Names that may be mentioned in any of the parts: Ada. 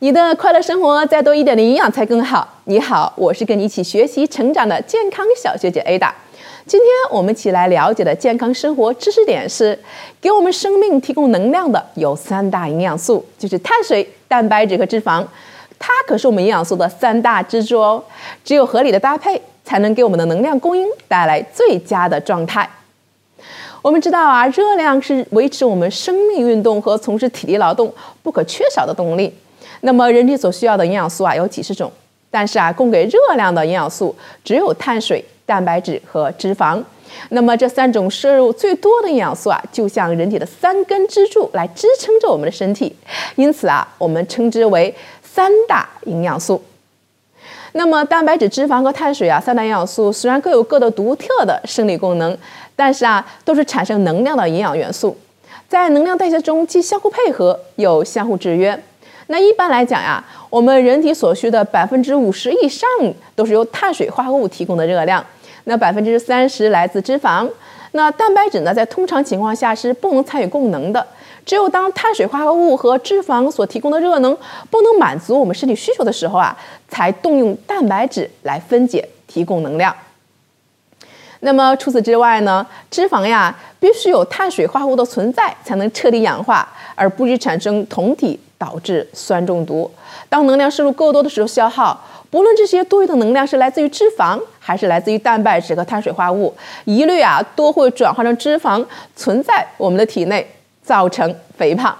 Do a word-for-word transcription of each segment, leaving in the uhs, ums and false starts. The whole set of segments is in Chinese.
你的快乐生活再多一点的营养才更好。你好，我是跟你一起学习成长的健康小学姐 Ada。今天我们一起来了解的健康生活知识点是：给我们生命提供能量的有三大营养素，就是碳水、蛋白质和脂肪。它可是我们营养素的三大支柱哦。只有合理的搭配，才能给我们的能量供应带来最佳的状态。 我们知道啊，热量是维持我们生命运动和从事体力劳动不可缺少的动力。那么，人体所需要的营养素啊有几十种，但是啊，供给热量的营养素只有碳水、蛋白质和脂肪。那么，这三种摄入最多的营养素啊，就像人体的三根支柱来支撑着我们的身体，因此啊，我们称之为三大营养素。 那么，蛋白质、脂肪和碳水啊，三大营养素虽然各有各的独特的生理功能，但是啊，都是产生能量的营养元素，在能量代谢中既相互配合又相互制约。那一般来讲呀、啊，我们人体所需的百分之五十以上都是由碳水化合物提供的热量，那百分之三十来自脂肪。那蛋白质呢，在通常情况下是不能参与供能的，只有当碳水化合物和脂肪所提供的热能不能满足我们身体需求的时候啊。 才动用蛋白质来分解提供能量。那么除此之外呢，脂肪呀必须有碳水化合物的存在才能彻底氧化，而不易产生酮体，导致酸中毒。当能量摄入够多的时候消耗，不论这些多余的能量是来自于脂肪还是来自于蛋白质和碳水化合物，一律啊都会转化成脂肪存在我们的体内，造成肥胖。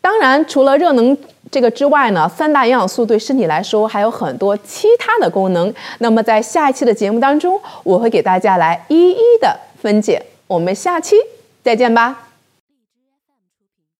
当然，除了热能。 这个之外呢，三大营养素对身体来说还有很多其他的功能。那么在下一期的节目当中，我会给大家来一一的分解。我们下期再见吧。